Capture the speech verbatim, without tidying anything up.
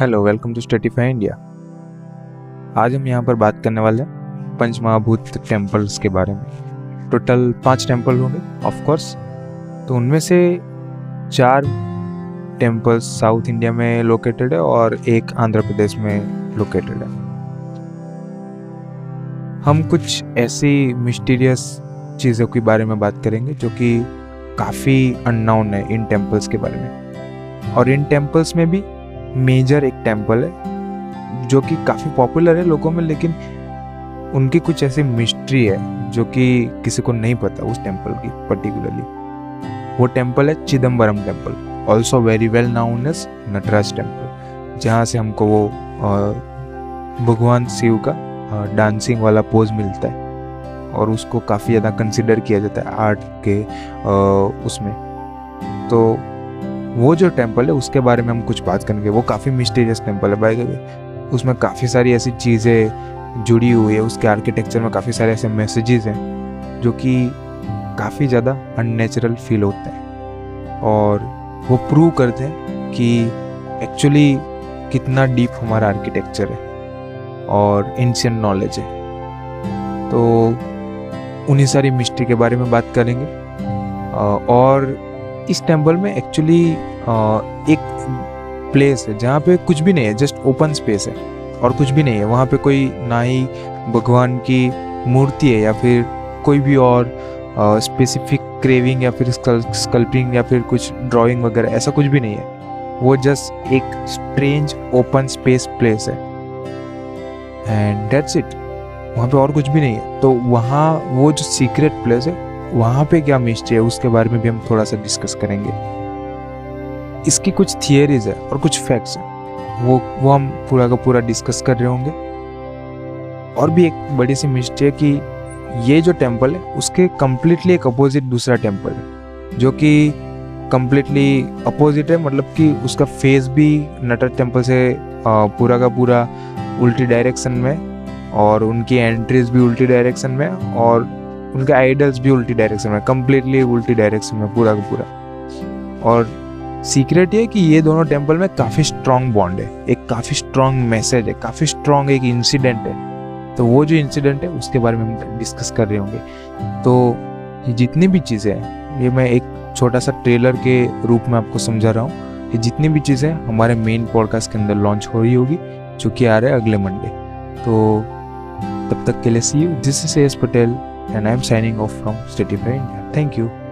Hello welcome to Stratify India. आज हम यहाँ पर बात करने वाले हैं पंच महाभूत टेम्पल्स के बारे में। टोटल पांच टेम्पल होंगे ऑफकोर्स, तो उनमें से चार टेम्पल्स साउथ इंडिया में लोकेटेड है और एक आंध्र प्रदेश में लोकेटेड है। हम कुछ ऐसी मिस्टीरियस चीज़ों के बारे में बात करेंगे जो कि काफ़ी अननोन है इन टेम्पल्स के बारे में। और इन टेम्पल्स में भी मेजर एक टेम्पल है जो कि काफ़ी पॉपुलर है लोगों में, लेकिन उनकी कुछ ऐसी मिस्ट्री है जो कि किसी को नहीं पता उस टेम्पल की पर्टिकुलरली। वो टेम्पल है Chidambaram temple, also very well known as Nataraja temple, जहाँ से हमको वो भगवान शिव का डांसिंग वाला पोज मिलता है और उसको काफ़ी ज़्यादा कंसिडर किया जाता है आर्ट के उसमें। तो वो जो टेम्पल है उसके बारे में हम कुछ बात करेंगे। वो काफ़ी मिस्टीरियस टेम्पल है बाय द वे, उसमें काफ़ी सारी ऐसी चीज़ें जुड़ी हुई है, उसके आर्किटेक्चर में काफ़ी सारे ऐसे मैसेजेस हैं जो कि काफ़ी ज़्यादा अननेचुरल फील होते हैं और वो प्रूव करते हैं कि एक्चुअली कितना डीप हमारा आर्किटेक्चर है और एंशिएंट नॉलेज है। तो उन्हीं सारी मिस्ट्री के बारे में बात करेंगे। और इस टेम्पल में एक्चुअली एक प्लेस है जहाँ पे कुछ भी नहीं है, जस्ट ओपन स्पेस है और कुछ भी नहीं है वहाँ पे। कोई ना ही भगवान की मूर्ति है या फिर कोई भी और स्पेसिफिक क्रेविंग या फिर स्कल्पिंग या फिर कुछ ड्राइंग वगैरह ऐसा कुछ भी नहीं है। वो जस्ट एक स्ट्रेंज ओपन स्पेस प्लेस है एंड दैट्स इट। वहाँ पे और कुछ भी नहीं है। तो वहाँ वो जो सीक्रेट प्लेस है वहाँ पे क्या मिस्ट्री है उसके बारे में भी हम थोड़ा सा डिस्कस करेंगे। इसकी कुछ थियरीज है और कुछ फैक्ट्स हैं, वो वो हम पूरा का पूरा डिस्कस कर रहे होंगे। और भी एक बड़ी सी मिस्ट्री है कि ये जो टेम्पल है उसके कम्प्लीटली एक अपोजिट दूसरा टेम्पल है जो कि कम्प्लीटली अपोजिट है, मतलब कि उसका फेस भी नटराज टेम्पल से पूरा का पूरा उल्टी डायरेक्शन में और उनकी एंट्रीज भी उल्टी डायरेक्शन में और उनके आइडल्स भी उल्टी डायरेक्शन में, कम्प्लीटली उल्टी डायरेक्शन में पूरा का पूरा। और सीक्रेट ये कि ये दोनों टेम्पल में काफ़ी स्ट्रॉन्ग बॉन्ड है, एक काफ़ी स्ट्रॉन्ग मैसेज है, काफ़ी स्ट्रॉन्ग एक इंसिडेंट है। तो वो जो इंसिडेंट है उसके बारे में हम डिस्कस कर रहे होंगे। तो ये जितनी भी चीज़ें हैं, ये मैं एक छोटा सा ट्रेलर के रूप में आपको समझा रहा हूँ। ये जितनी भी चीज़ें हमारे मेन पॉडकास्ट के अंदर लॉन्च हो रही होगी जो कि आ रहा है अगले मंडे। तो तब तक के लिए see you. This is S Patel and I am signing off from Stratify India. Thank you.